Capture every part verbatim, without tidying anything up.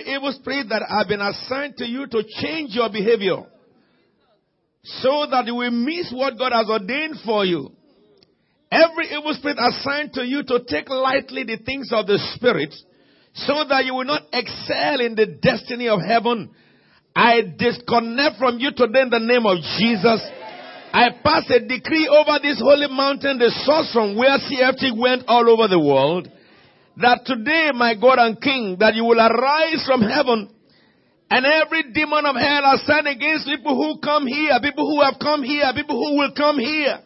every evil spirit that has been assigned to you to change your behavior so that you will miss what God has ordained for you. Every evil spirit assigned to you to take lightly the things of the Spirit so that you will not excel in the destiny of heaven. I disconnect from you today in the name of Jesus. I pass a decree over this holy mountain, the source from where C F T went all over the world, that today, my God and King, that you will arise from heaven, and every demon of hell assigned against people who come here, people who have come here, people who will come here,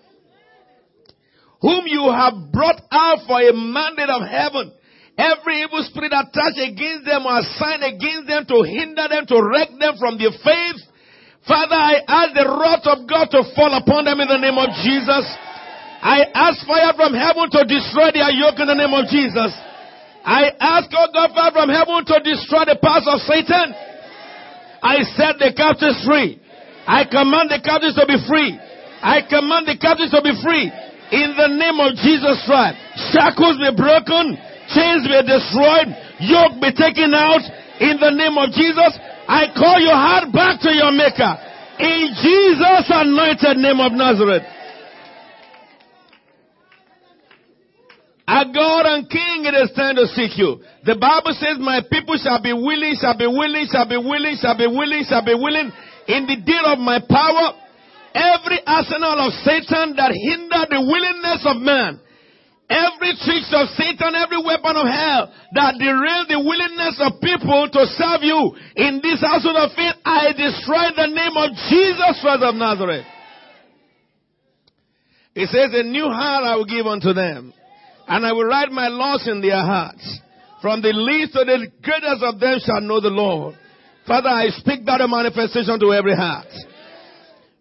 whom you have brought out for a mandate of heaven. Every evil spirit attached against them or assigned against them to hinder them, to wreck them from their faith. Father, I ask the wrath of God to fall upon them in the name of Jesus. I ask fire from heaven to destroy their yoke in the name of Jesus. I ask, oh God, fire from heaven to destroy the powers of Satan. I set the captives free. I command the captives to be free. I command the captives to be free. In the name of Jesus Christ, shackles be broken. Chains be destroyed, yoke be taken out in the name of Jesus. I call your heart back to your Maker in Jesus' anointed name of Nazareth. Our God and King, it is time to seek you. The Bible says, "My people shall be willing, shall be willing, shall be willing, shall be willing, shall be willing in the deal of my power." Every arsenal of Satan that hindered the willingness of man. Every trick of Satan, every weapon of hell that derails the willingness of people to serve you in this household of faith, I destroy the name of Jesus Christ of Nazareth. It says, "A new heart I will give unto them, and I will write my laws in their hearts. From the least to the greatest of them shall know the Lord." Father, I speak that manifestation to every heart.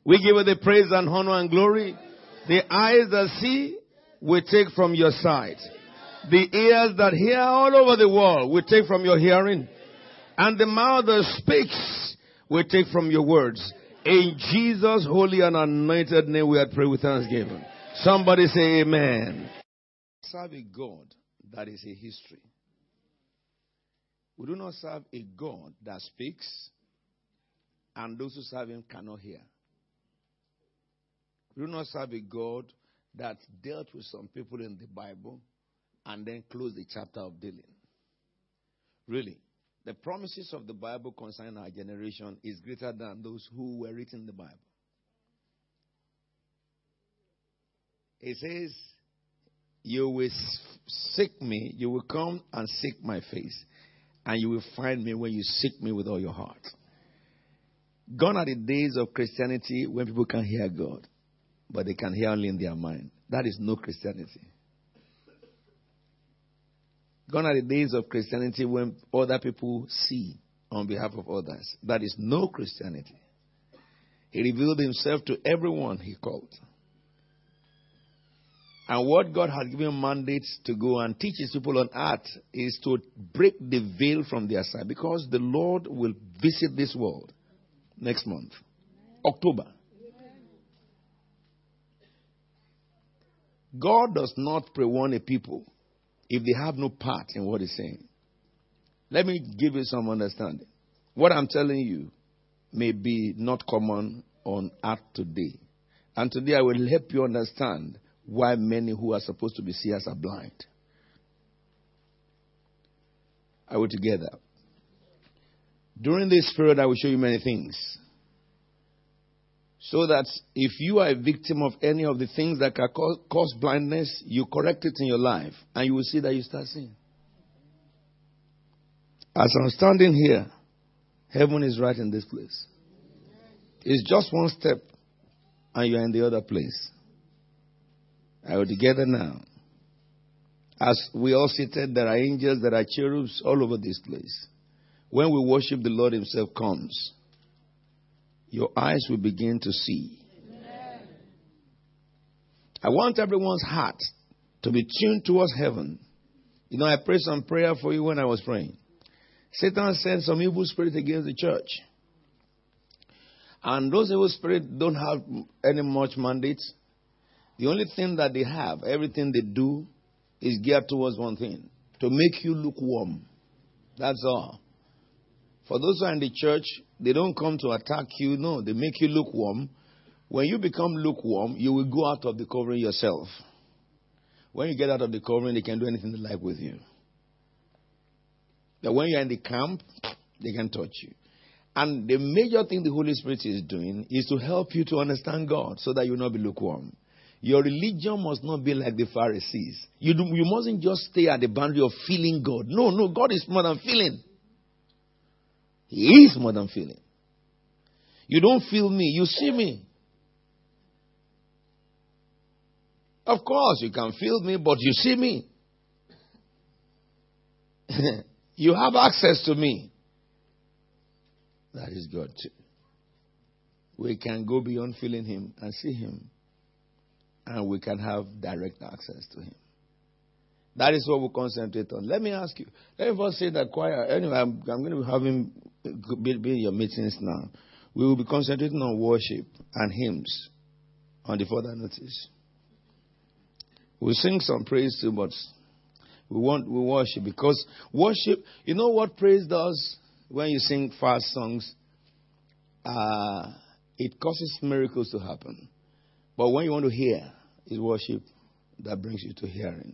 We give you the praise and honor and glory. The eyes that see, we take from your sight. The ears that hear all over the world, we take from your hearing. And the mouth that speaks, we take from your words. In Jesus' holy and anointed name we are praying with thanksgiving. Somebody say amen. Serve a God that is a history. We do not serve a God that speaks, and those who serve him cannot hear. We do not serve a God that dealt with some people in the Bible and then closed the chapter of dealing. Really, the promises of the Bible concerning our generation is greater than those who were written in the Bible. It says, "You will seek me, you will come and seek my face, and you will find me when you seek me with all your heart." Gone are the days of Christianity when people can hear God, but they can hear only in their mind. That is no Christianity. Gone are the days of Christianity when other people see on behalf of others. That is no Christianity. He revealed himself to everyone he called. And what God had given mandates to go and teach his people on earth is to break the veil from their side, because the Lord will visit this world next month, October. God does not pre-warn a people if they have no part in what he's saying. Let me give you some understanding. What I'm telling you may be not common on earth today. And today I will help you understand why many who are supposed to be seers are blind. Are we together? During this period I will show you many things, so that if you are a victim of any of the things that can cause blindness, you correct it in your life, and you will see that you start seeing. As I'm standing here, heaven is right in this place. It's just one step, and you are in the other place. Are we together now? As we all seated, there are angels, there are cherubs all over this place. When we worship, the Lord himself comes. Your eyes will begin to see. Amen. I want everyone's heart to be tuned towards heaven. You know, I prayed some prayer for you when I was praying. Satan sent some evil spirit against the church. And those evil spirits don't have any much mandates. The only thing that they have, everything they do, is geared towards one thing. To make you lukewarm. That's all. For those who are in the church, they don't come to attack you. No, they make you lukewarm. When you become lukewarm, you will go out of the covering yourself. When you get out of the covering, they can do anything they like with you. But when you are in the camp, they can touch you. And the major thing the Holy Spirit is doing is to help you to understand God so that you will not be lukewarm. Your religion must not be like the Pharisees. You do, you mustn't just stay at the boundary of feeling God. No, no, God is more than feeling. He is more than feeling. You don't feel me, you see me. Of course, you can feel me, but you see me. You have access to me. That is God too. We can go beyond feeling Him and see Him. And we can have direct access to Him. That is what we concentrate on. Let me ask you. Let me first say that choir. Anyway, I'm, I'm going to be having be, be your meetings now. We will be concentrating on worship and hymns on the further notice. We'll sing some praise too, but we want we worship. Because worship, you know what praise does? When you sing fast songs, uh, it causes miracles to happen. But when you want to hear, it's worship that brings you to hearing.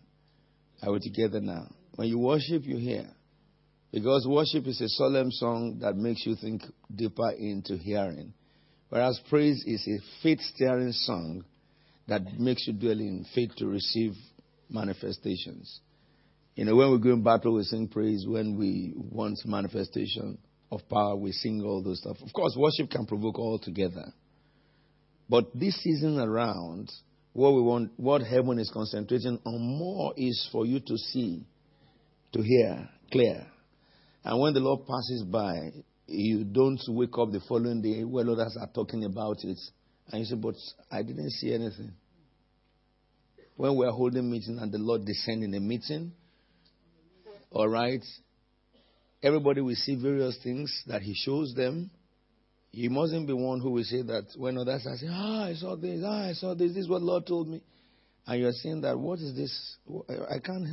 Are we together now? When you worship, you hear. Because worship is a solemn song that makes you think deeper into hearing. Whereas praise is a faith-stirring song that makes you dwell in faith to receive manifestations. You know, when we go in battle, we sing praise. When we want manifestation of power, we sing all those stuff. Of course, worship can provoke all together. But this season around, what we want, what heaven is concentrating on more is for you to see, to hear clear. And when the Lord passes by, you don't wake up the following day while others are talking about it. And you say, but I didn't see anything. When we are holding meeting and the Lord descend in a meeting, all right, everybody will see various things that He shows them. You mustn't be one who will say that when others are saying, ah, I saw this, ah, I saw this, this is what the Lord told me. And you're saying that, what is this? I can't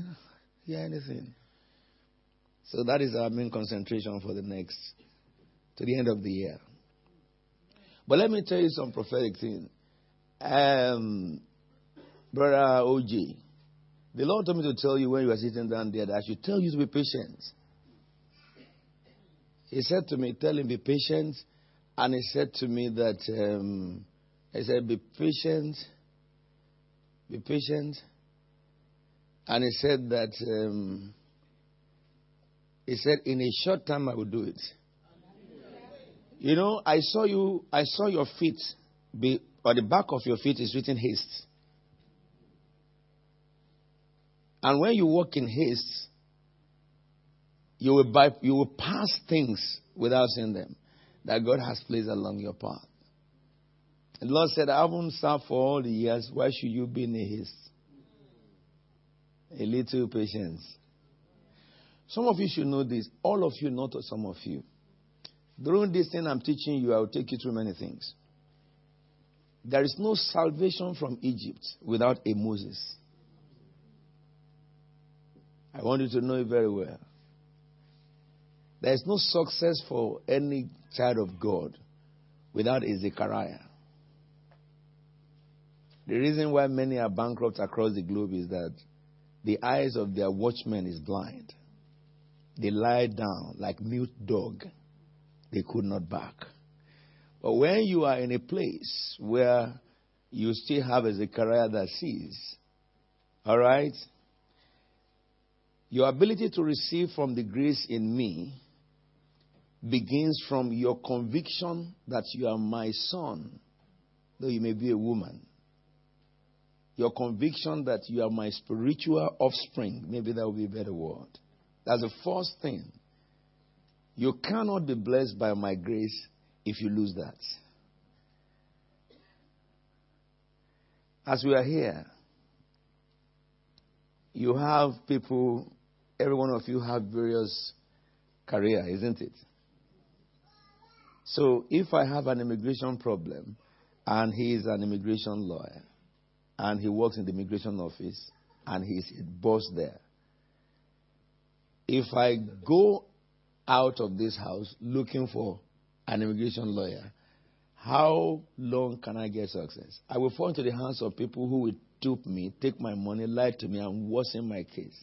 hear anything. So that is our main concentration for the next, to the end of the year. But let me tell you some prophetic thing. Um, Brother O J, the Lord told me to tell you when you were sitting down there that I should tell you to be patient. He said to me, tell him, be patient. And he said to me that, um, he said, be patient. Be patient. And he said that, um, he said, in a short time I will do it. You know, I saw you, I saw your feet, be, or the back of your feet is written haste. And when you walk in haste, you will, buy, you will pass things without seeing them that God has placed along your path. The Lord said, I haven't served for all the years. Why should you be in a haste? A little patience. Some of you should know this. All of you, not some of you. During this thing I'm teaching you, I will take you through many things. There is no salvation from Egypt without a Moses. I want you to know it very well. There is no success for any child of God without a Zechariah. The reason why many are bankrupt across the globe is that the eyes of their watchmen is blind. They lie down like mute dog. They could not bark. But when you are in a place where you still have a Zechariah that sees, all right? Your ability to receive from the grace in me begins from your conviction that you are my son, though you may be a woman. Your conviction that you are my spiritual offspring. Maybe that would be a better word. That's the first thing. You cannot be blessed by my grace if you lose that. As we are here, you have people, every one of you have various career, isn't it? So if I have an immigration problem and he is an immigration lawyer and he works in the immigration office and he's a boss there. If I go out of this house looking for an immigration lawyer, how long can I get success? I will fall into the hands of people who will dupe me, take my money, lie to me, and worsen my case.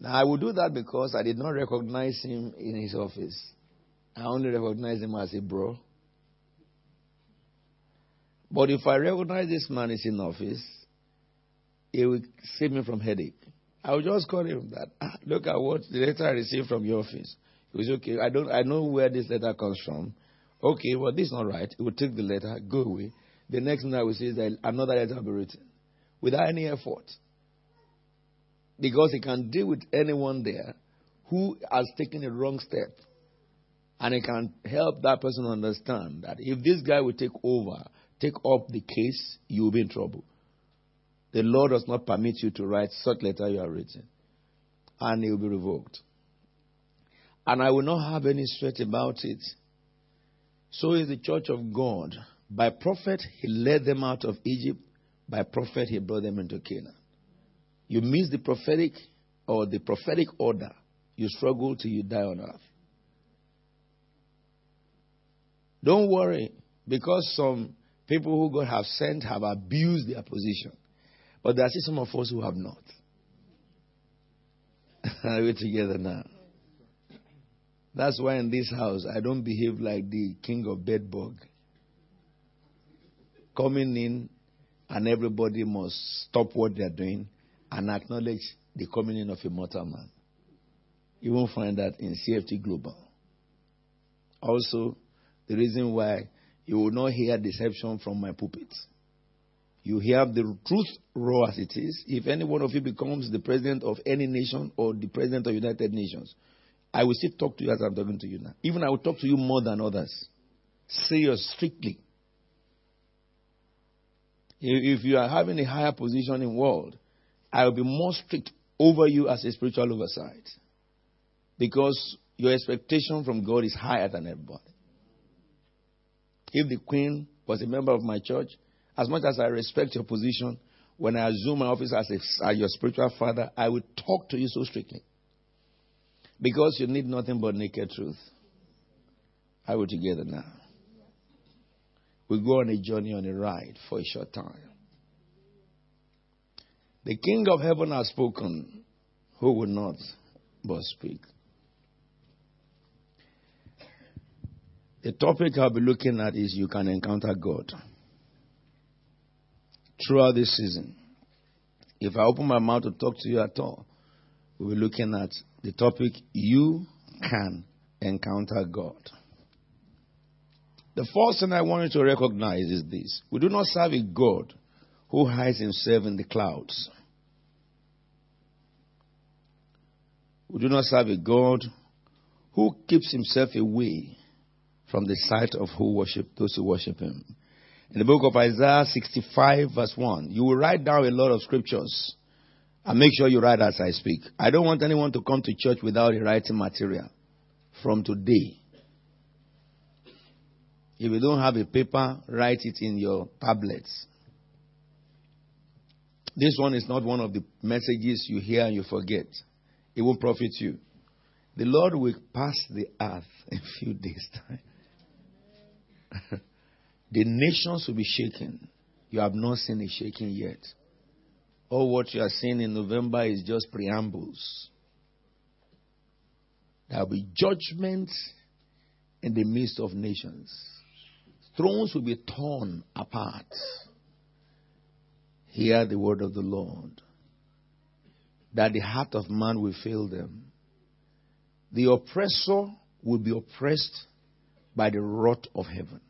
Now, I will do that because I did not recognize him in his office. I only recognized him as a bro. But if I recognize this man is in office, it will save me from headache. I will just call him that. Ah, look at what the letter I received from your office. It was okay. I don't. I know where this letter comes from. Okay, well, this is not right. It will take the letter, go away. The next thing I will see is that another letter will be written without any effort. Because he can deal with anyone there who has taken a wrong step. And he can help that person understand that if this guy will take over, take up the case, you will be in trouble. The law does not permit you to write such letter you have written. And it will be revoked. And I will not have any sweat about it. So is the church of God. By prophet, he led them out of Egypt. By prophet, he brought them into Canaan. You miss the prophetic or the prophetic order, you struggle till you die on earth. Don't worry, because some people who God have sent have abused their position. But there are still some of us who have not. We're together now. That's why in this house, I don't behave like the king of bedbug. Coming in and everybody must stop what they're doing and acknowledge the coming in of a mortal man. You won't find that in C F T Global. Also, the reason why you will not hear deception from my pulpit. You hear the truth raw as it is. If any one of you becomes the president of any nation or the president of the United Nations, I will still talk to you as I'm talking to you now. Even I will talk to you more than others. Serious, strictly. If you are having a higher position in world, I will be more strict over you as a spiritual oversight. Because your expectation from God is higher than everybody. If the Queen was a member of my church, as much as I respect your position, when I assume my office as, a, as your spiritual father, I will talk to you so strictly. Because you need nothing but naked truth. Are we together now? We go on a journey, on a ride for a short time. The King of Heaven has spoken. Who would not but speak? The topic I'll be looking at is you can encounter God. Throughout this season, if I open my mouth to talk to you at all, we'll be looking at the topic, you can encounter God. The first thing I want you to recognize is this. We do not serve a God who hides himself in the clouds. We do not serve a God who keeps himself away from the sight of who worship those who worship him. In the book of Isaiah sixty-five verse one, you will write down a lot of scriptures. And make sure you write as I speak. I don't want anyone to come to church without a writing material from today. If you don't have a paper, write it in your tablets. This one is not one of the messages you hear and you forget. It won't profit you. The Lord will pass the earth in a few days' time. The nations will be shaken. You have not seen a shaking yet. All what you are seeing in November is just preambles. There will be judgment in the midst of nations. Thrones will be torn apart. Hear the word of the Lord. That the heart of man will fail them. The oppressor will be oppressed by the wrath of heaven.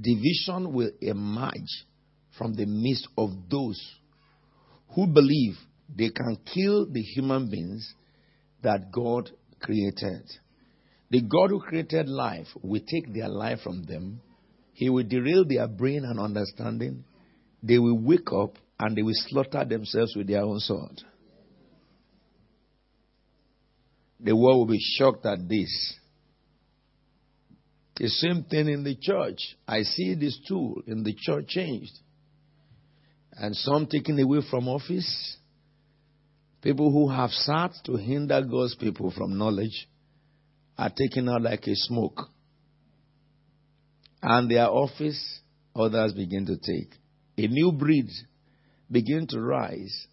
Division will emerge from the midst of those who believe they can kill the human beings that God created. The God who created life will take their life from them. He will derail their brain and understanding. They will wake up and they will slaughter themselves with their own sword. The world will be shocked at this. The same thing in the church. I see this tool in the church changed. And some taken away from office. People who have sought to hinder God's people from knowledge are taken out like a smoke. And their office, others begin to take. A new breed begin to rise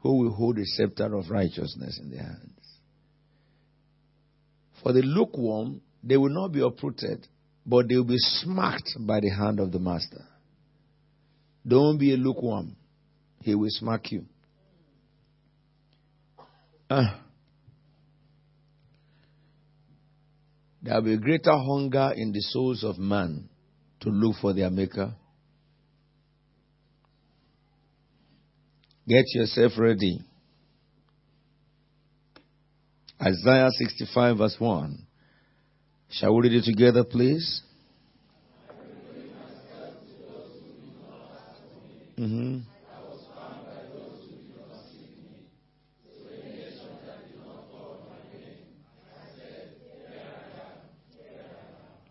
who will hold the scepter of righteousness in their hands. For the lukewarm, they will not be uprooted, but they will be smacked by the hand of the master. Don't be a lukewarm. He will smack you. Uh, there will be greater hunger in the souls of man to look for their maker. Get yourself ready. Isaiah sixty-five verse one. Shall we read it together, please? Mm-hmm.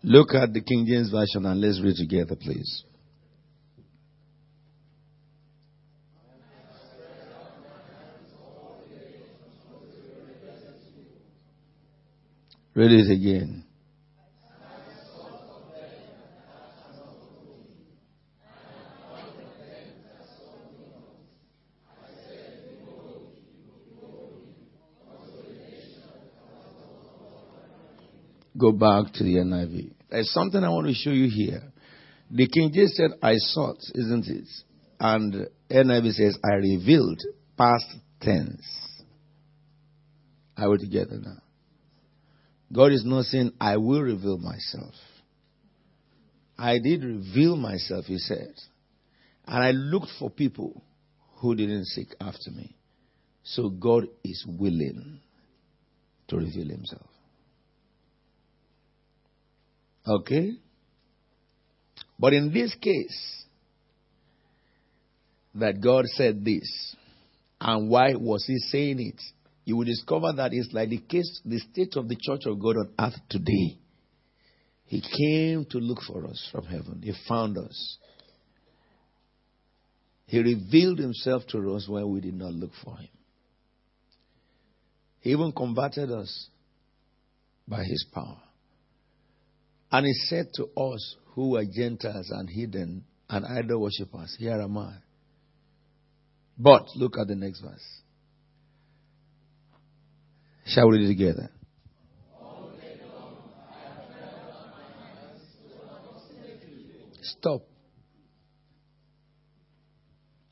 Look at the King James Version and let's read together, please. Read it again. Go back to the N I V. There's something I want to show you here. The King James said, I sought, isn't it? And N I V says, I revealed, past tense. Are we together now? God is not saying, I will reveal myself. I did reveal myself, he said. And I looked for people who didn't seek after me. So God is willing to reveal himself. Okay? But in this case, that God said this, and why was he saying it? You will discover that it's like the case, the state of the church of God on earth today. He came to look for us from heaven. He found us. He revealed himself to us when we did not look for him. He even converted us by his power. And he said to us who were Gentiles and heathen and idol worshippers, here am I. But look at the next verse. Shall we read it together? Stop.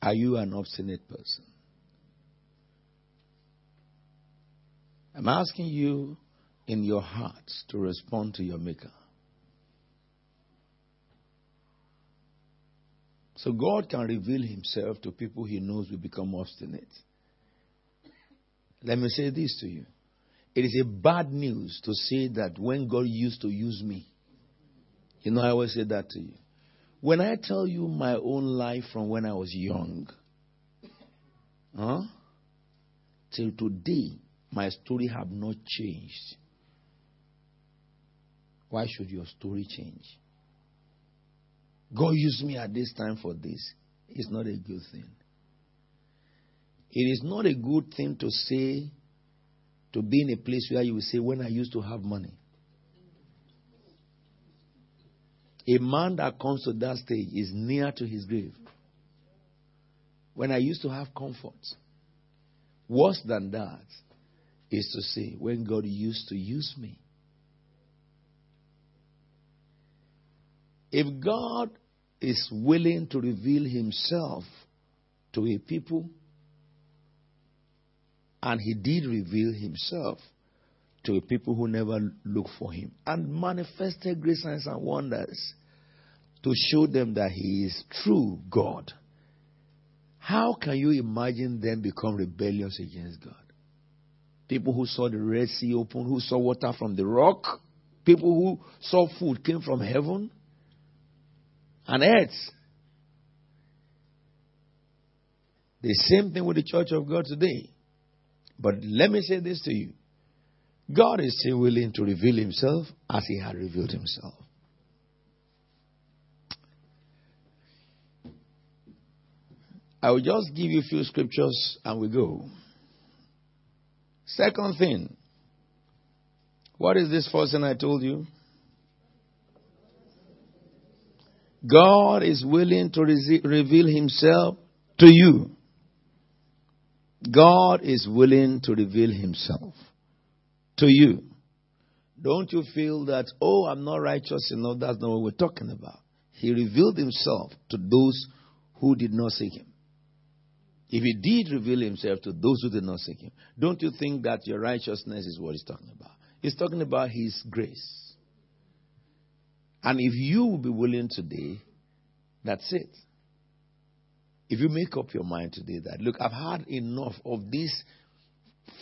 Are you an obstinate person? I'm asking you in your heart to respond to your maker. So God can reveal himself to people he knows will become obstinate. Let me say this to you. It is a bad news to say that when God used to use me. You know, I always say that to you. When I tell you my own life from when I was young, huh, till today, my story have not changed. Why should your story change? God used me at this time for this. It's not a good thing. It is not a good thing to say, to be in a place where you will say, when I used to have money. A man that comes to that stage is near to his grave. When I used to have comfort. Worse than that is to say, when God used to use me. If God is willing to reveal himself to a people, and he did reveal himself to people who never looked for him. And manifested great signs and wonders to show them that he is true God. How can you imagine them become rebellious against God? People who saw the Red Sea open, who saw water from the rock. People who saw food came from heaven and earth. The same thing with the church of God today. But let me say this to you. God is still willing to reveal himself as he had revealed himself. I will just give you a few scriptures and we go. Second thing, what is this first thing I told you? God is willing to re- reveal himself to you. God is willing to reveal himself to you. Don't you feel that, oh, I'm not righteous enough? That's not what we're talking about. He revealed himself to those who did not seek him. If he did reveal himself to those who did not seek him, don't you think that your righteousness is what he's talking about? He's talking about his grace. And if you will be willing today, that's it. If you make up your mind today that, look, I've had enough of this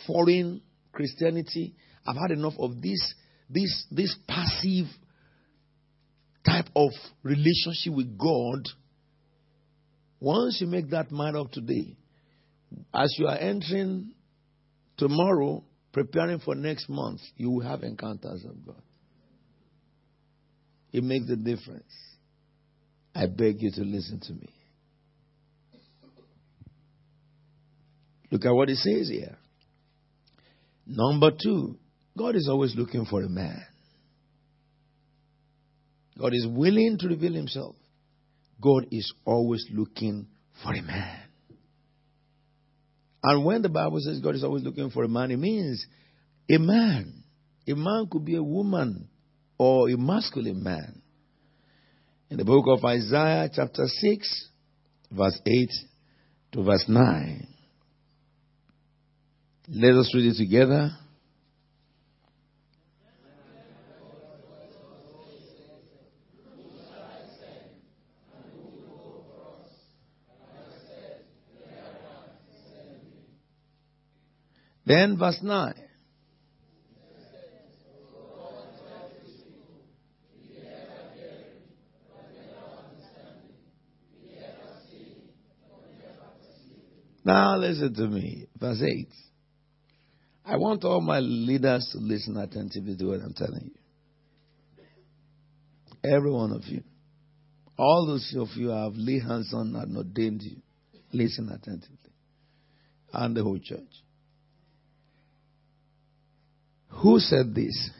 foreign Christianity. I've had enough of this, this, this passive type of relationship with God. Once you make that mind up today, as you are entering tomorrow, preparing for next month, you will have encounters of God. It makes a difference. I beg you to listen to me. Look at what it says here. Number two, God is always looking for a man. God is willing to reveal himself. God is always looking for a man. And when the Bible says God is always looking for a man, it means a man. A man could be a woman or a masculine man. In the book of Isaiah chapter six, verse eight to verse nine. Let us read it together. Then verse nine. Now listen to me. Verse eight. I want all my leaders to listen attentively to what I'm telling you. Every one of you. All those of you I have laid hands on and ordained you. Listen attentively. And the whole church. Who said this?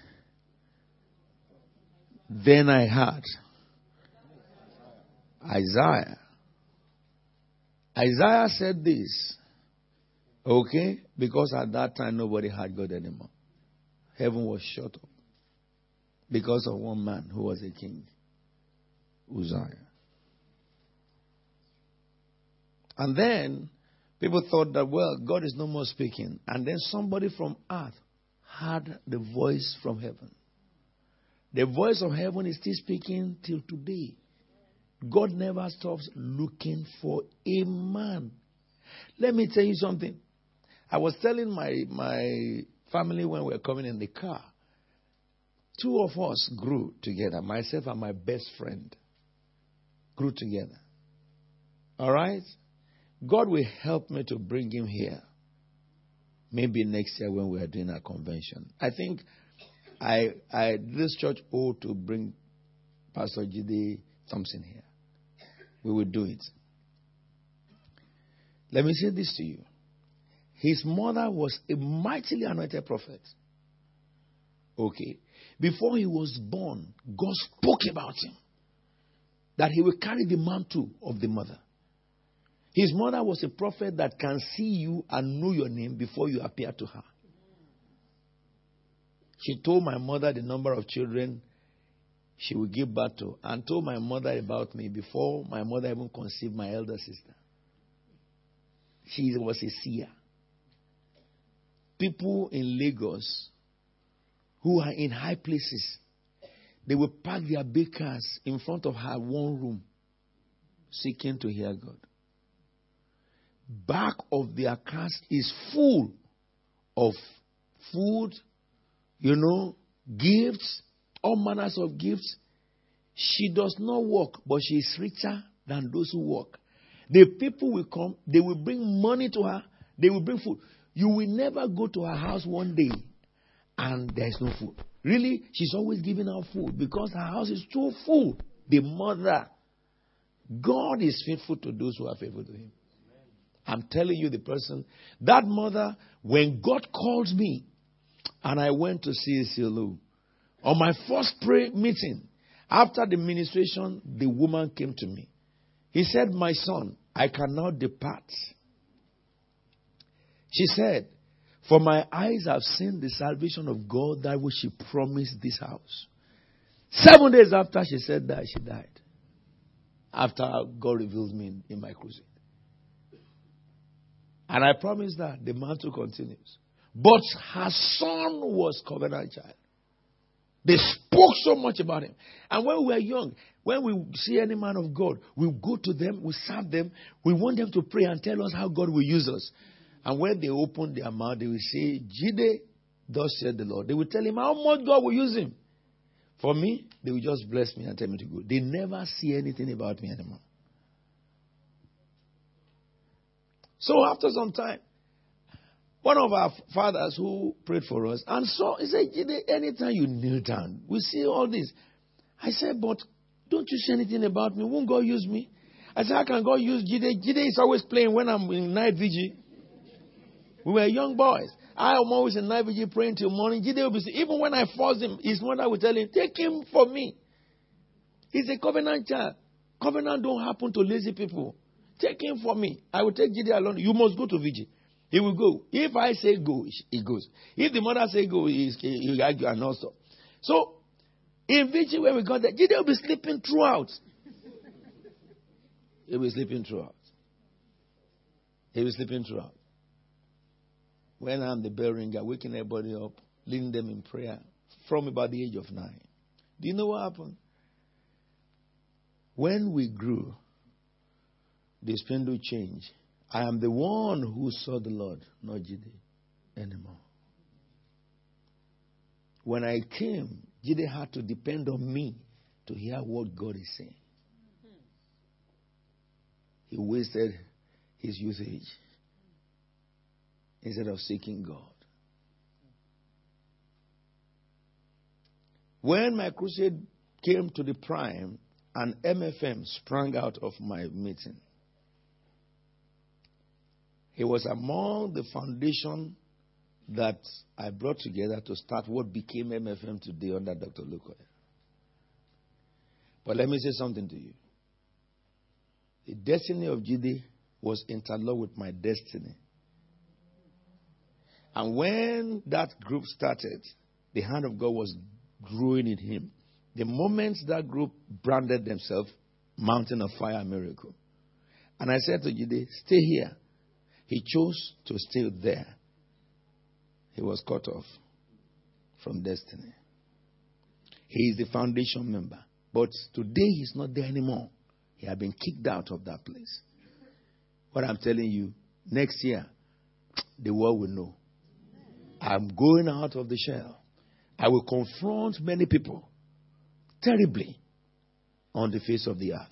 Then I heard. Isaiah. Isaiah said this. Okay? Because at that time nobody had God anymore. Heaven was shut up. Because of one man who was a king. Uzziah. And then people thought that, well, God is no more speaking. And then somebody from earth heard the voice from heaven. The voice of heaven is still speaking till today. God never stops looking for a man. Let me tell you something. I was telling my my family when we were coming in the car. Two of us grew together. Myself and my best friend grew together. All right? God will help me to bring him here. Maybe next year when we are doing our convention. I think I, I this church ought to bring Pastor J. D. Thompson here. We will do it. Let me say this to you. His mother was a mightily anointed prophet. Okay. Before he was born, God spoke about him. That he will carry the mantle of the mother. His mother was a prophet that can see you and know your name before you appear to her. She told my mother the number of children she would give birth to and told my mother about me before my mother even conceived my elder sister. She was a seer. People in Lagos who are in high places, they will park their big cars in front of her one room seeking to hear God. Back of their cars is full of food, you know, gifts, all manners of gifts. She does not work, but she is richer than those who work. The people will come, they will bring money to her, they will bring food. You will never go to her house one day and there is no food. Really, she's always giving out food because her house is too full. The mother, God is faithful to those who are faithful to him. I'm telling you the person. That mother, when God called me and I went to C E C L U, on my first prayer meeting, after the ministration, the woman came to me. He said, my son, I cannot depart. She said, for my eyes have seen the salvation of God that which she promised this house. Seven days after she said that, she died. After God revealed me in, in my crusade. And I promise that the mantle continues. But her son was covenant child. They spoke so much about him. And when we were young, when we see any man of God, we go to them, we serve them, we want them to pray and tell us how God will use us. And when they open their mouth, they will say, Jide, thus said the Lord. They will tell him how much God will use him. For me, they will just bless me and tell me to go. They never see anything about me anymore. So after some time, one of our fathers who prayed for us, and so he said, anytime you kneel down, we see all this. I said, but don't you say anything about me? Won't God use me? I said, how can God use Jide? Jide is always playing when I'm in night vigil. We were young boys. I am always in night vigil praying till morning. Jide will be saying, even when I force him, his mother will tell him, take him for me. He's a covenant child. Covenant don't happen to lazy people. Take him for me. I will take Jide along. You must go to vigil. He will go. If I say go, he goes. If the mother say go, he will argue and all stuff. So, in vigil, when we got there, Jide will be sleeping throughout. He will be sleeping throughout. He will be sleeping throughout. When I'm the bell ringer, waking everybody up, leading them in prayer, from about the age of nine. Do you know what happened? When we grew, the spindle changed. I am the one who saw the Lord, not Jide, anymore. When I came, Jide had to depend on me to hear what God is saying. He wasted his usage instead of seeking God. When my crusade came to the prime, an M F M sprang out of my meeting. It was among the foundation that I brought together to start what became M F M today under Doctor Lukoya. But let me say something to you. The destiny of Jide was interlocked with my destiny. And when that group started, the hand of God was growing in him. The moment that group branded themselves, Mountain of Fire Miracle. And I said to Jide, stay here. He chose to stay there. He was cut off from destiny. He is the foundation member. But today he's not there anymore. He had been kicked out of that place. What I'm telling you, next year, the world will know. I'm going out of the shell. I will confront many people terribly on the face of the earth.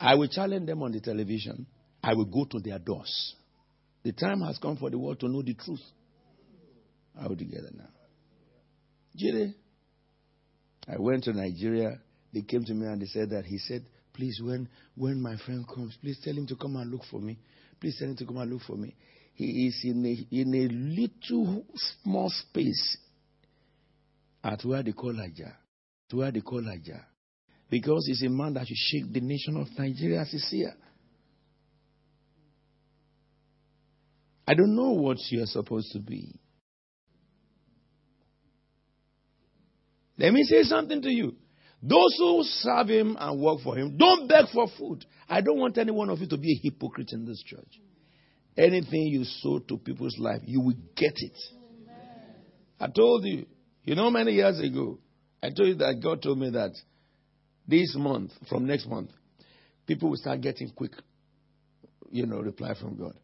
I will challenge them on the television. I will go to their doors. The time has come for the world to know the truth. Are we together now? Jide, I went to Nigeria. They came to me and they said that he said, please, when, when my friend comes, please tell him to come and look for me. Please tell him to come and look for me. He is in a, in a little small space at where they call Aja. At where they call Aja. Because he's a man that should shake the nation of Nigeria as he's here. I don't know what you're supposed to be. Let me say something to you. Those who serve him and work for him, don't beg for food. I don't want any one of you to be a hypocrite in this church. Anything you sow to people's life, you will get it. I told you, you know, many years ago, I told you that God told me that this month, from next month, people will start getting quick, you know, reply from God.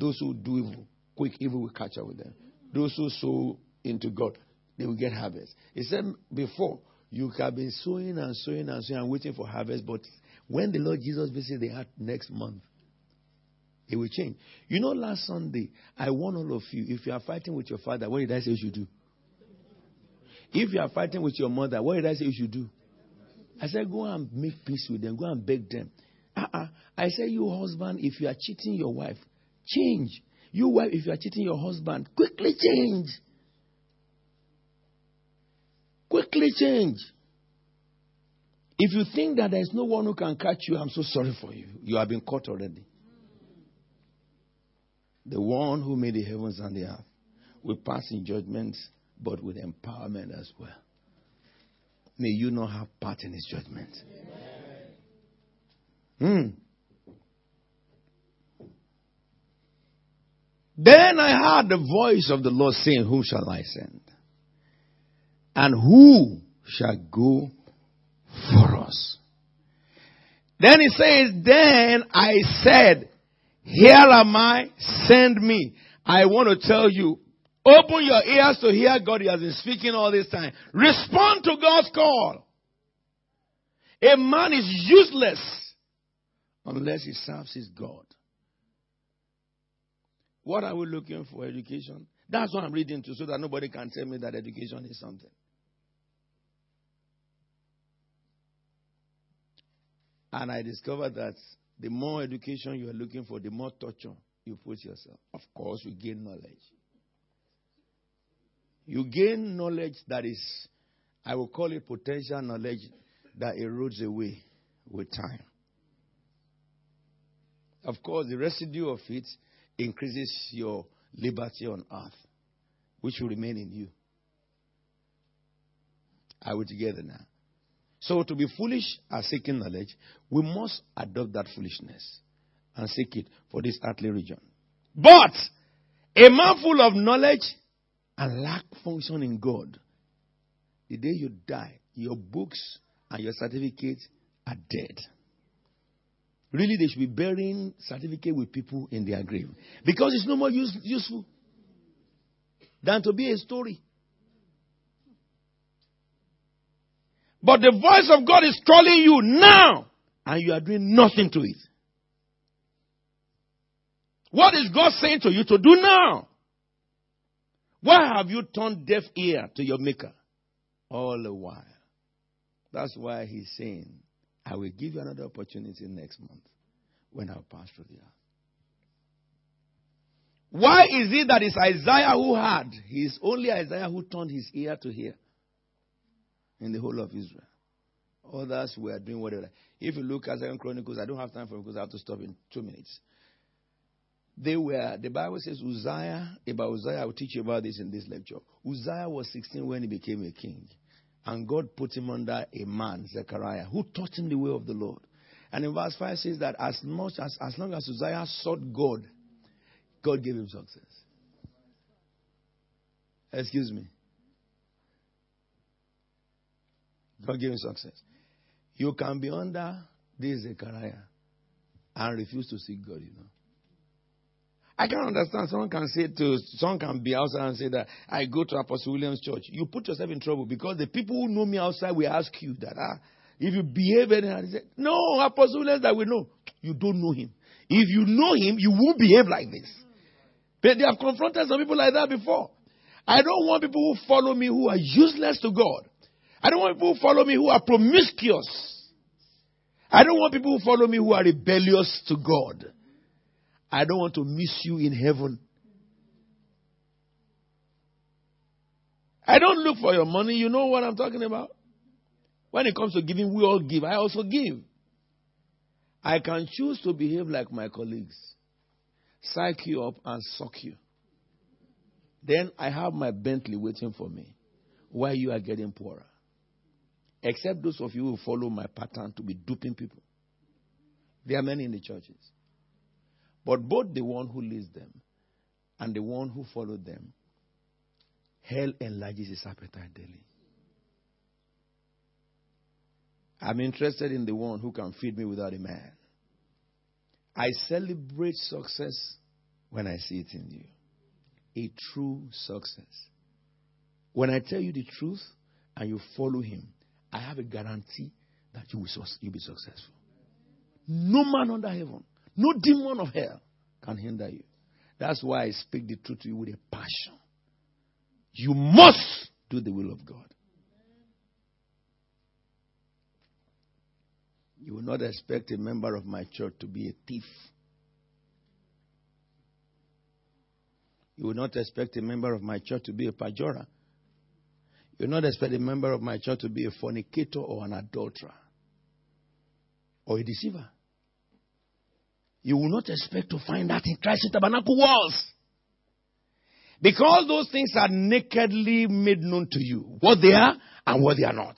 Those who do evil, quick evil will catch up with them. Those who sow into God, they will get harvest. He said before, you have been sowing and sowing and sowing and waiting for harvest, but when the Lord Jesus visits the earth next month, it will change. You know, last Sunday, I warned all of you, if you are fighting with your father, what did I say you should do? If you are fighting with your mother, what did I say you should do? I said, go and make peace with them. Go and beg them. Uh-uh. I say, you husband, if you are cheating your wife, change. You wife, if you are cheating your husband, quickly change. Quickly change. If you think that there is no one who can catch you, I'm so sorry for you. You have been caught already. The one who made the heavens and the earth will pass in judgment, but with empowerment as well. May you not have part in his judgment. Mm. Then I heard the voice of the Lord saying, whom shall I send? And who shall go for us? Then he says, then I said, here am I, send me. I want to tell you, open your ears to hear God. He has been speaking all this time. Respond to God's call. A man is useless unless he serves his God. What are we looking for? Education? That's what I'm reading to, so that nobody can tell me that education is something. And I discovered that the more education you are looking for, the more torture you put yourself. Of course, you gain knowledge. You gain knowledge that is, I will call it potential knowledge that erodes away with time. Of course, the residue of it increases your liberty on earth, which will remain in you. Are we together now? So to be foolish and seeking knowledge, we must adopt that foolishness and seek it for this earthly region. But a man full of knowledge and lack function in God, the day you die, your books and your certificates are dead. Really, they should be burying certificate with people in their grave, because it's no more use, useful than to be a story. But the voice of God is calling you now, and you are doing nothing to it. What is God saying to you to do now? Why have you turned deaf ear to your maker all the while? That's why he's saying, I will give you another opportunity next month when I'll pass through the earth. Why is it that it's Isaiah who had? It's only Isaiah who turned his ear to hear in the whole of Israel. Others were doing whatever. If you look at Second Chronicles, I don't have time for it because I have to stop in two minutes. They were, the Bible says, Uzziah, about Uzziah, I will teach you about this in this lecture. Uzziah was sixteen when he became a king. And God put him under a man, Zechariah, who taught him the way of the Lord. And in verse five says that as much as, as long as Uzziah sought God, God gave him success. Excuse me. God gave him success. You can be under this Zechariah and refuse to seek God, you know. I can understand someone can say to someone can be outside and say that I go to Apostle Williams Church. You put yourself in trouble, because the people who know me outside will ask you that ah, if you behave anyhow, say, no, Apostle Williams that we know. You don't know him. If you know him, you won't behave like this. But they have confronted some people like that before. I don't want people who follow me who are useless to God. I don't want people who follow me who are promiscuous. I don't want people who follow me who are rebellious to God. I don't want to miss you in heaven. I don't look for your money. You know what I'm talking about? When it comes to giving, we all give. I also give. I can choose to behave like my colleagues. Psych you up and suck you. Then I have my Bentley waiting for me while you are getting poorer. Except those of you who follow my pattern to be duping people. There are many in the churches. But both the one who leads them and the one who followed them, hell enlarges his appetite daily. I'm interested in the one who can feed me without a man. I celebrate success when I see it in you. A true success. When I tell you the truth and you follow him, I have a guarantee that you will you'll be successful. No man under heaven, no demon of hell can hinder you. That's why I speak the truth to you with a passion. You must do the will of God. You will not expect a member of my church to be a thief. You will not expect a member of my church to be a perjurer. You will not expect a member of my church to be a fornicator or an adulterer or a deceiver. You will not expect to find that in Christ's tabernacle walls. Because those things are nakedly made known to you. What they are and what they are not.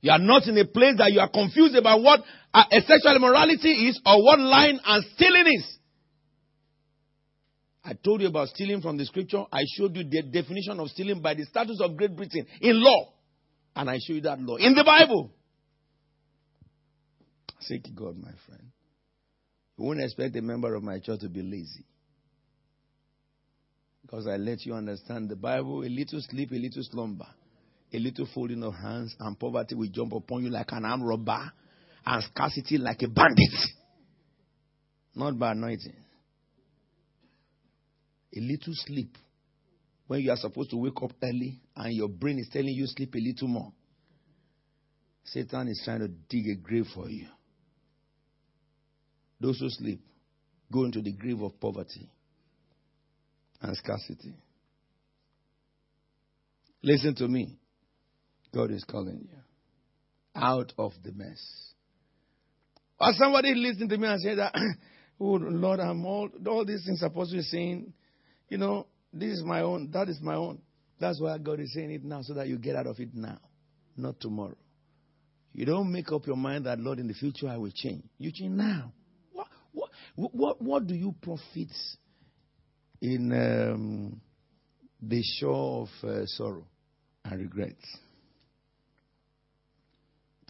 You are not in a place that you are confused about what a sexual immorality is or what lying and stealing is. I told you about stealing from the scripture. I showed you the definition of stealing by the statutes of Great Britain in law. And I show you that law in the Bible. Thank God, my friend. You won't expect a member of my church to be lazy. Because I let you understand the Bible, a little sleep, a little slumber, a little folding of hands, and poverty will jump upon you like an armed robber, and scarcity like a bandit. Not by anointing. A little sleep. When you are supposed to wake up early, and your brain is telling you sleep a little more. Satan is trying to dig a grave for you. Those who sleep go into the grave of poverty and scarcity. Listen to me. God is calling you out of the mess. Or somebody listened to me and said that, oh Lord, I'm all all these things Apostle is saying, you know, this is my own, that is my own. That's why God is saying it now, so that you get out of it now, not tomorrow. You don't make up your mind that, Lord, in the future I will change. You change now. What what what, what do you profit in um, the shore of uh, sorrow and regret?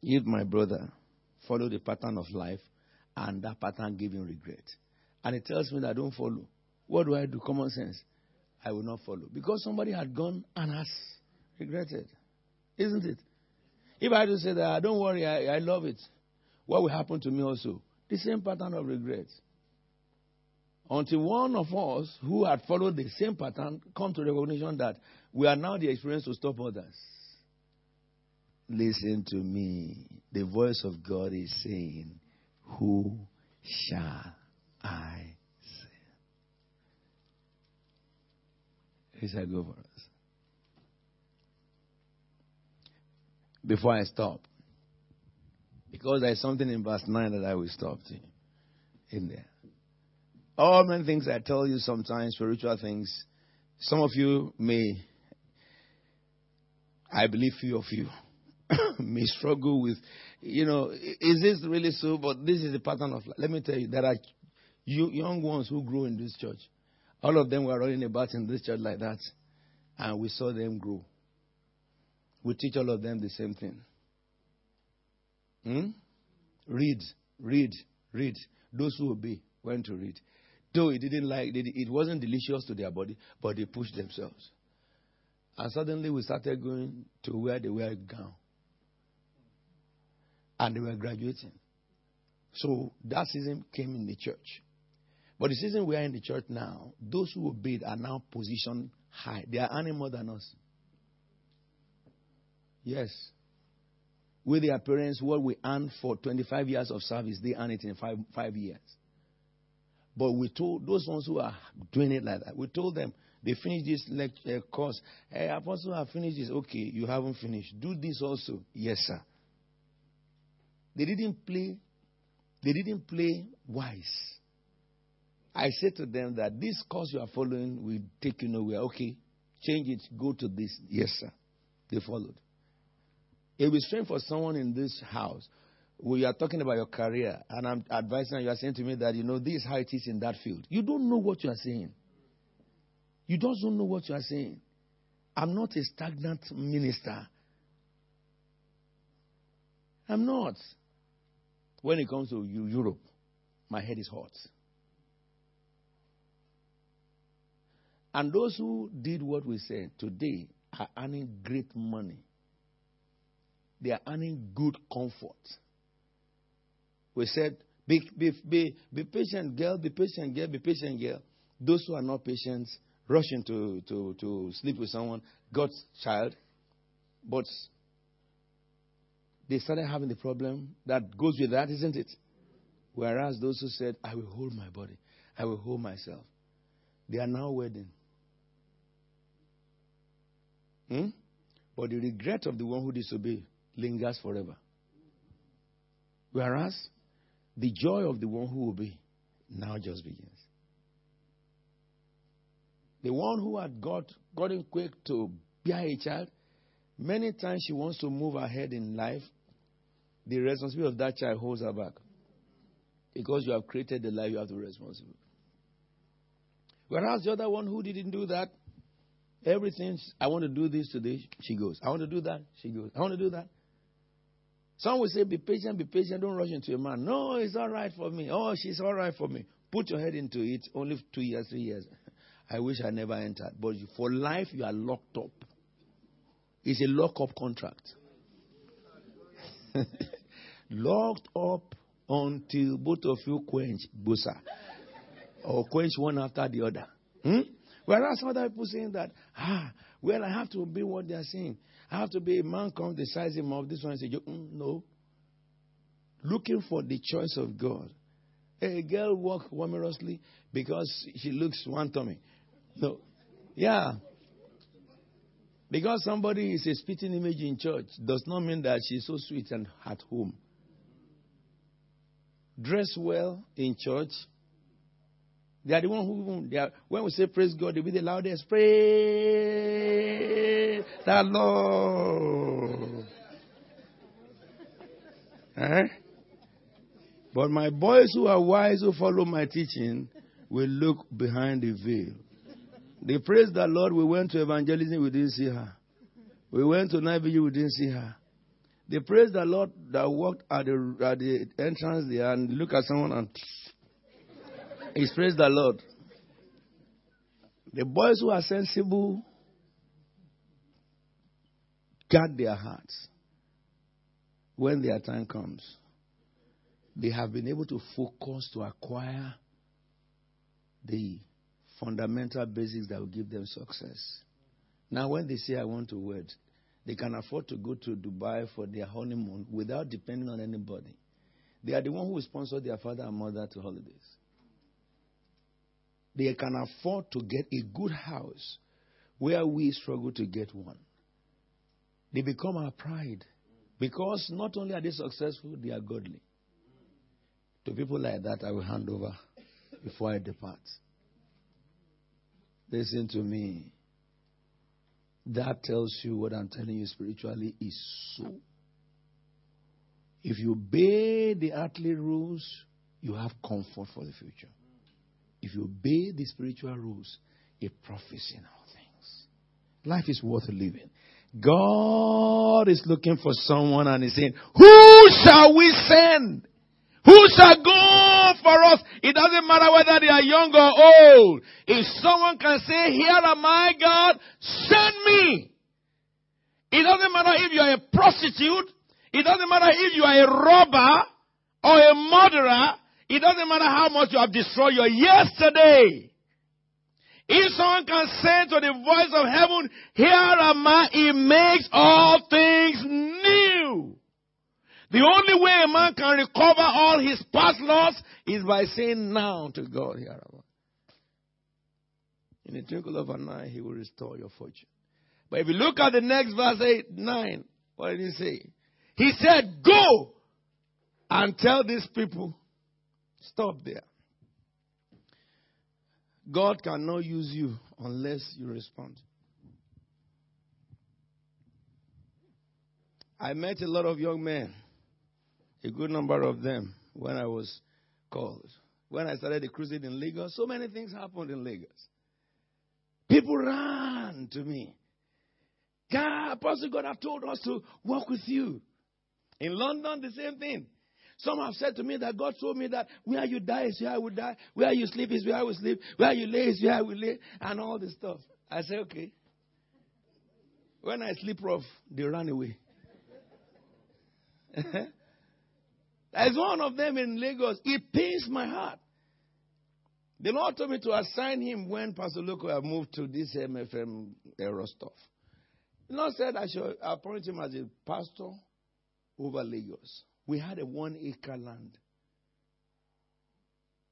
If my brother followed the pattern of life and that pattern gave him regret, and it tells me that I don't follow, what do I do? Common sense. I will not follow. Because somebody had gone and has regretted. Isn't it? If I do say that, don't worry, I, I love it, what will happen to me also? The same pattern of regret. Until one of us who had followed the same pattern come to recognition that we are now the experience to stop others. Listen to me. The voice of God is saying, who shall I send? He said, go for us. Before I stop, because there's something in verse nine that I will stop to in there. All many things I tell you sometimes, spiritual things. Some of you may, I believe few of you, may struggle with, you know, is this really so? But this is the pattern of life. Let me tell you, there are you, young ones who grew in this church. All of them were running about in this church like that, and we saw them grow. We teach all of them the same thing. Hmm? Read, read, read. Those who obey went to read. Though it didn't like, it wasn't delicious to their body, but they pushed themselves. And suddenly we started going to where they were gone. And they were graduating. So that season came in the church. But the season we are in the church now, those who obeyed are now positioned high. They are earning more than us. Yes. With their parents, what we earn for twenty-five years of service, they earn it in five, five years. But we told those ones who are doing it like that, we told them, they finished this lecture course. Hey, Apostle, I finished this. Okay, you haven't finished. Do this also. Yes, sir. They didn't play. They didn't play wise. I said to them that this course you are following will take you nowhere. Okay, change it. Go to this. Yes, sir. They followed. It will be strange for someone in this house. We are talking about your career, and I'm advising you, you are saying to me that, you know, this is how it is in that field. You don't know what you are saying. You just don't know what you are saying. I'm not a stagnant minister. I'm not. When it comes to Europe, my head is hot. And those who did what we said today are earning great money. They are earning good comfort. We said, be, be, be, be patient, girl, be patient, girl, be patient, girl. Those who are not patient, rushing to, to, to sleep with someone, God's child. But they started having the problem that goes with that, isn't it? Whereas those who said, I will hold my body, I will hold myself, they are now wedding. Hmm? But the regret of the one who disobeyed lingers forever. Whereas the joy of the one who obey now just begins. The one who had got gotten quick to bear a child, many times she wants to move ahead in life, the responsibility of that child holds her back. Because you have created the life, you have to be responsible. Whereas the other one who didn't do that, everything, I want to do this today, she goes. I want to do that, she goes. I want to do that. Some will say, be patient, be patient, don't rush into a man. No, it's all right for me. Oh, she's all right for me. Put your head into it, only two years, three years. I wish I never entered. But you, for life, you are locked up. It's a lock-up contract. Locked up until both of you quench, Busa. Or quench one after the other. Hmm? Whereas other people saying that, ah, well, I have to obey what they are saying. I have to be a man, come, the size him up. This one says, mm, no. Looking for the choice of God. A girl walks humorously because she looks one tummy. No. Yeah. Because somebody is a spitting image in church does not mean that she's so sweet and at home. Dress well in church. They are the one who, they are, when we say praise God, they'll be the loudest. Praise the Lord. Eh? But my boys who are wise, who follow my teaching, will look behind the veil. They praise the Lord. We went to evangelism, we didn't see her. We went to night vigil, we didn't see her. They praise the Lord that walked at the, at the entrance there and look at someone and... It's praise the Lord. The boys who are sensible, guard their hearts. When their time comes, they have been able to focus to acquire the fundamental basics that will give them success. Now, when they say, I want to wed, they can afford to go to Dubai for their honeymoon without depending on anybody. They are the one who sponsor their father and mother to holidays. They can afford to get a good house where we struggle to get one. They become our pride because not only are they successful, they are godly. To people like that, I will hand over before I depart. Listen to me. That tells you what I'm telling you spiritually is so. If you obey the earthly rules, you have comfort for the future. If you obey the spiritual rules, it profits in all things. Life is worth living. God is looking for someone and He's saying, who shall we send? Who shall go for us? It doesn't matter whether they are young or old. If someone can say, here am I, God, send me. It doesn't matter if you are a prostitute. It doesn't matter if you are a robber or a murderer. It doesn't matter how much you have destroyed your yesterday. If someone can say to the voice of heaven, here am I, He makes all things new. The only way a man can recover all his past loss is by saying now to God, here am I. In the twinkle of an eye, He will restore your fortune. But if you look at the next verse eight, nine, what did He say? He said, go and tell these people. Stop there. God cannot use you unless you respond. I met a lot of young men, a good number of them, when I was called. When I started the crusade in Lagos, so many things happened in Lagos. People ran to me. God, Apostle God, have told us to walk with you. In London, the same thing. Some have said to me that God told me that where you die is where I will die. Where you sleep is where I will sleep. Where you lay is where I will lay. And all this stuff. I say, okay. When I sleep off, they run away. There's one of them in Lagos. It pains my heart. The Lord told me to assign him when Pastor Lukoya moved to this M F M era stuff. The Lord said I should appoint him as a pastor over Lagos. We had a one acre land.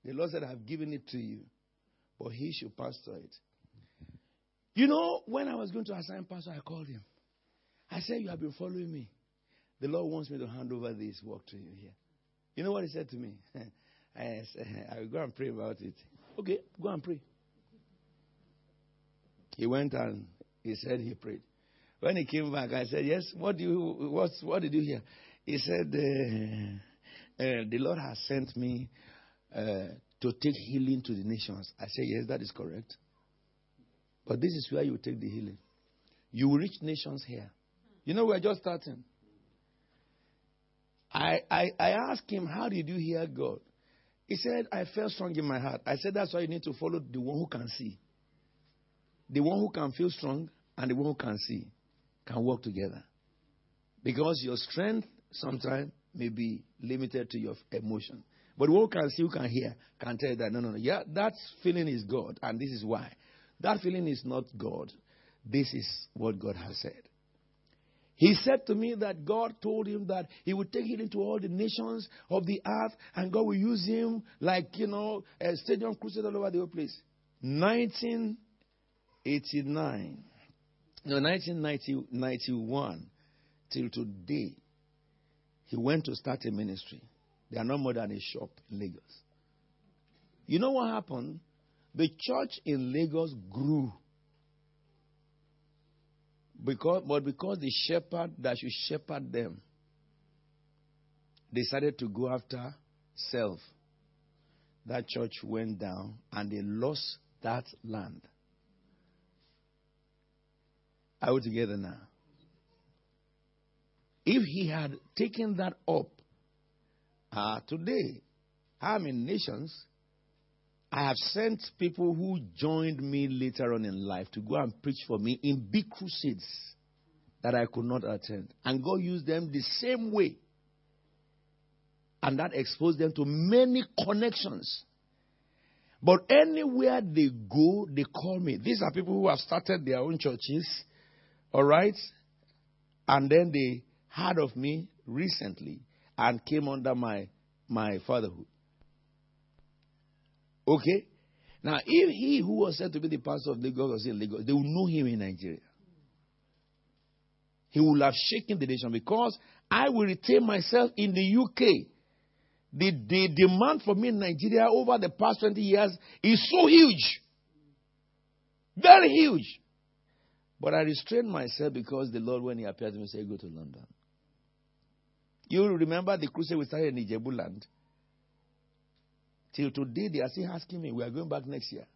The Lord said, I have given it to you, but he should pastor it. You know, when I was going to assign pastor, I called him. I said, you have been following me. The Lord wants me to hand over this work to you here. You know what he said to me? I said, I will go and pray about it. Okay, go and pray. He went and he said he prayed. When he came back, I said, yes, what do you, what, what did you hear? He said, uh, uh, the Lord has sent me uh, to take healing to the nations. I said, yes, that is correct. But this is where you take the healing. You will reach nations here. You know, we're just starting. I, I, I asked him, how did you hear God? He said, I felt strong in my heart. I said, that's why you need to follow the one who can see. The one who can feel strong and the one who can see can work together. Because your strength sometimes may be limited to your emotion. But the one who can see, who can hear, can tell you that, no, no, no. Yeah, that feeling is God, and this is why. That feeling is not God. This is what God has said. He said to me that God told him that he would take healing to all the nations of the earth and God will use him like, you know, a stadium crusade all over the whole place. nineteen eighty-nine. No, nineteen ninety-one till today, he went to start a ministry. They are no more than a shop in Lagos. You know what happened? The church in Lagos grew. Because, but because the shepherd that should shepherd them decided to go after self, that church went down and they lost that land. Are we together now? If he had taken that up, uh, today, how many nations? I have sent people who joined me later on in life to go and preach for me in big crusades that I could not attend. And God used them the same way. And that exposed them to many connections. But anywhere they go, they call me. These are people who have started their own churches, all right? And then they heard of me recently and came under my, my fatherhood. Okay? Now, if he who was said to be the pastor of Lagos was in Lagos, they will know him in Nigeria. He will have shaken the nation because I will retain myself in the U K. The, the demand for me in Nigeria over the past twenty years is so huge. Very huge. But I restrained myself because the Lord, when he appeared to me, said, go to London. You remember the crusade we started in Ijebu land? Till today, they are still asking me, we are going back next year.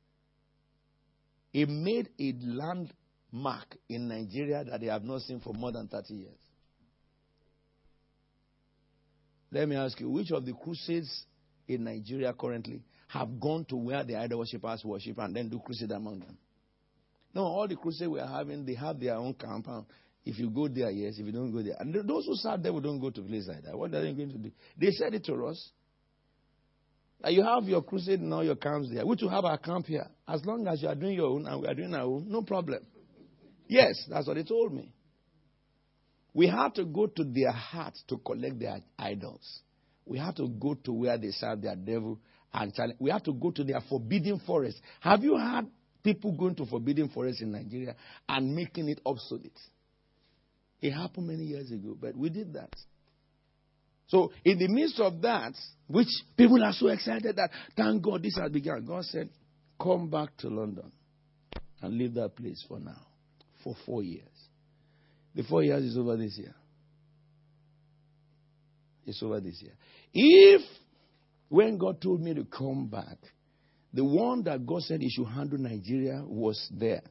It made a landmark in Nigeria that they have not seen for more than thirty years. Let me ask you, which of the crusades in Nigeria currently have gone to where the idol worshippers worship and then do crusade among them? No, all the crusades we are having, they have their own compound. If you go there, yes. If you don't go there. And those who sat there, we don't go to places like that. What are they going to do? They said it to us. You have your crusade and all your camps there. We too have our camp here. As long as you are doing your own and we are doing our own, no problem. Yes, that's what they told me. We have to go to their hearts to collect their idols. We have to go to where they serve their devil and challenge. We have to go to their forbidden forest. Have you had people going to forbidden forest in Nigeria and making it obsolete? It happened many years ago, but we did that. So, in the midst of that, which people are so excited that, thank God this has begun. God said, come back to London and leave that place for now, for four years. The four years is over this year. It's over this year. If, when God told me to come back, the one that God said he should handle Nigeria was there,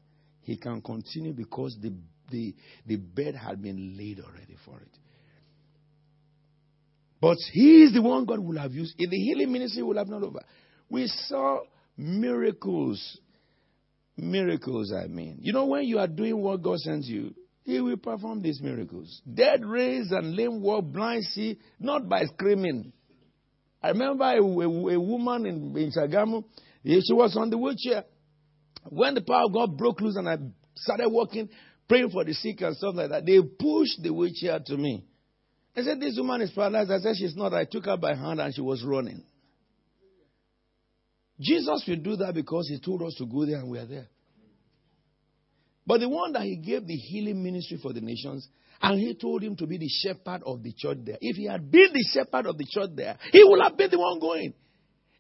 he can continue because the, the, the bed had been laid already for it. But he is the one God will have used. In the healing ministry, will have not over. We saw miracles. Miracles, I mean. You know, when you are doing what God sends you, he will perform these miracles. Dead raised and lame walk, blind see, not by screaming. I remember a, a, a woman in, in Shagamu. She was on the wheelchair. When the power of God broke loose and I started walking, praying for the sick and stuff like that, they pushed the wheelchair to me. I said, this woman is paralyzed. I said, she's not. I took her by hand and she was running. Jesus will do that because he told us to go there and we are there. But the one that he gave the healing ministry for the nations, and he told him to be the shepherd of the church there. If he had been the shepherd of the church there, he would have been the one going.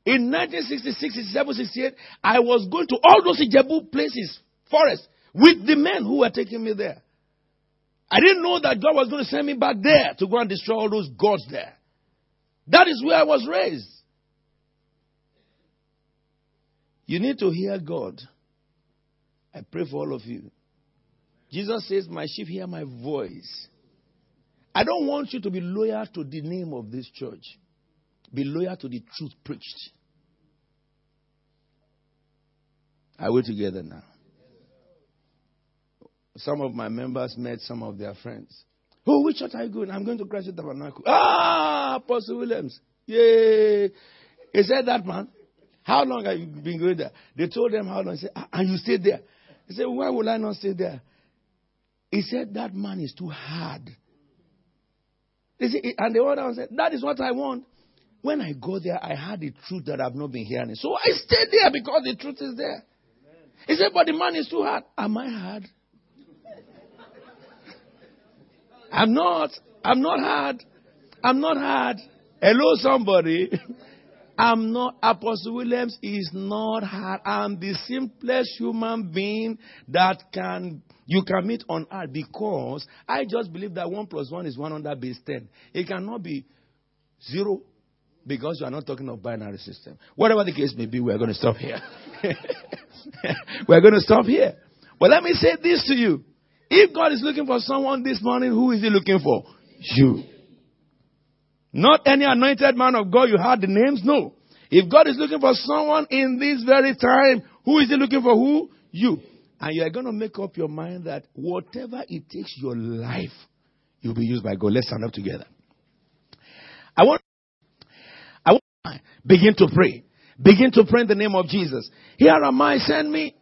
In nineteen sixty-six, sixty-seven, sixty-eight, I was going to all those Ijebu places, forests, with the men who were taking me there. I didn't know that God was going to send me back there to go and destroy all those gods there. That is where I was raised. You need to hear God. I pray for all of you. Jesus says, my sheep hear my voice. I don't want you to be loyal to the name of this church. Be loyal to the truth preached. Are we together now? Some of my members met some of their friends. Oh, which church are you going? I'm going to Christ of Anarku. Ah, Apostle Williams. Yay. He said that, man. How long have you been going there? They told them how long. He said, and you stayed there. He said, why would I not stay there? He said, that man is too hard. They said, and the other one said, that is what I want. When I go there, I had the truth that I've not been hearing. So I stayed there because the truth is there. Amen. He said, but the man is too hard. Am I hard? I'm not. I'm not hard. I'm not hard. Hello, somebody. I'm not. Apostle Williams is not hard. I'm the simplest human being that can you can meet on earth because I just believe that one plus one is one on that base ten. It cannot be zero because you are not talking of binary system. Whatever the case may be, we are going to stop here. We are going to stop here. But let me say this to you. If God is looking for someone this morning, who is he looking for? You. Not any anointed man of God. You heard the names? No. If God is looking for someone in this very time, who is he looking for? Who? You. And you are going to make up your mind that whatever it takes your life, you'll be used by God. Let's stand up together. I want I want to begin to pray. Begin to pray in the name of Jesus. Here am I, send me.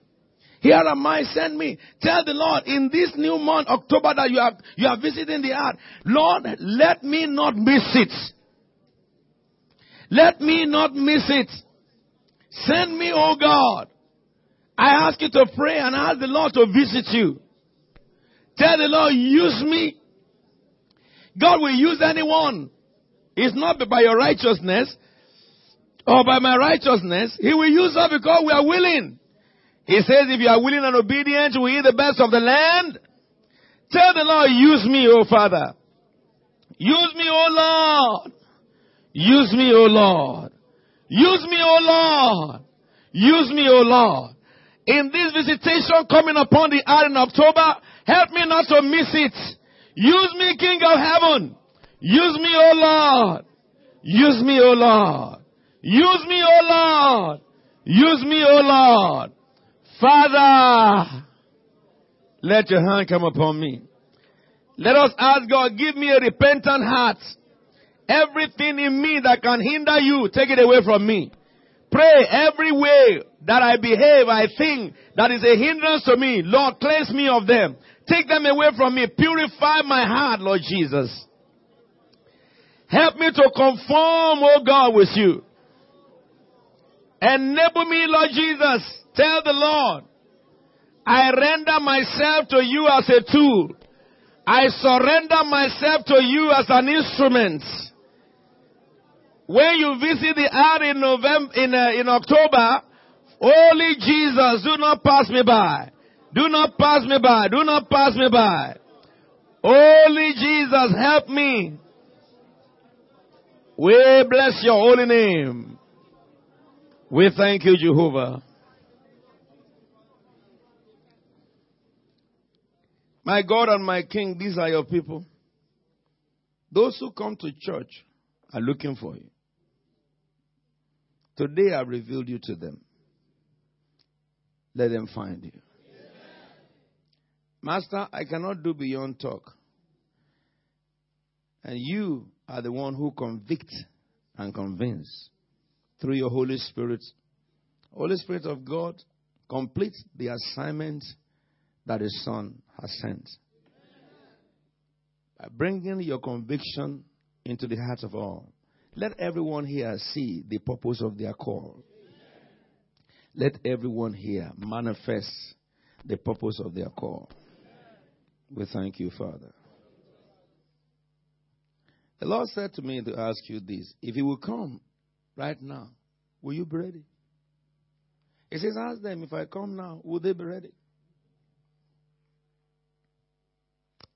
Here am I, send me. Tell the Lord, in this new month, October, that you are, you are visiting the earth. Lord, let me not miss it. Let me not miss it. Send me, oh God. I ask you to pray and ask the Lord to visit you. Tell the Lord, use me. God will use anyone. It's not by your righteousness or by my righteousness. He will use us because we are willing. He says, if you are willing and obedient, you will eat the best of the land. Tell the Lord, use me, O Father. Use me, O Lord. Use me, O Lord. Use me, O Lord. Use me, O Lord. In this visitation coming upon the earth in October, help me not to miss it. Use me, King of Heaven. Use me, O Lord. Use me, O Lord. Use me, O Lord. Use me, O Lord. Father, let your hand come upon me. Let us ask God, give me a repentant heart. Everything in me that can hinder you, take it away from me. Pray every way that I behave, I think, that is a hindrance to me. Lord, cleanse me of them. Take them away from me. Purify my heart, Lord Jesus. Help me to conform, oh God, with you. Enable me, Lord Jesus. Tell the Lord, I render myself to you as a tool. I surrender myself to you as an instrument. When you visit the earth in November, in, uh, in October, Holy Jesus, do not pass me by. Do not pass me by. Do not pass me by. Holy Jesus, help me. We bless your holy name. We thank you, Jehovah. My God and my King, these are your people. Those who come to church are looking for you. Today I revealed you to them. Let them find you. Amen. Master, I cannot do beyond talk. And you are the one who convicts and convinces through your Holy Spirit. Holy Spirit of God, complete the assignment that his Son has sent. bringing your conviction into the hearts of all. Let everyone here see the purpose of their call. Let everyone here manifest the purpose of their call. We thank you, Father. The Lord said to me to ask you this. If you will come right now, will you be ready? He says, ask them, if I come now, will they be ready?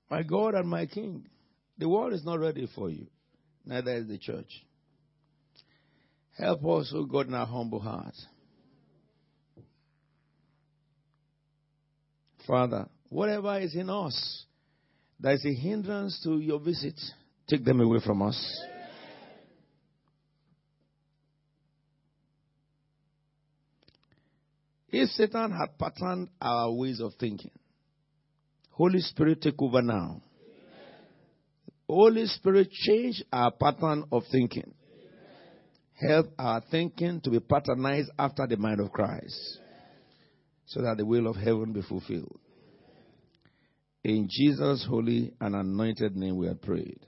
My God and my King, the world is not ready for you. Neither is the church. Help us, O God, in our humble heart. Father, whatever is in us that is a hindrance to your visit, take them away from us. If Satan had patterned our ways of thinking, Holy Spirit, take over now. Holy Spirit, change our pattern of thinking. Help our thinking to be patternized after the mind of Christ, so that the will of heaven be fulfilled. In Jesus' holy and anointed name we have prayed.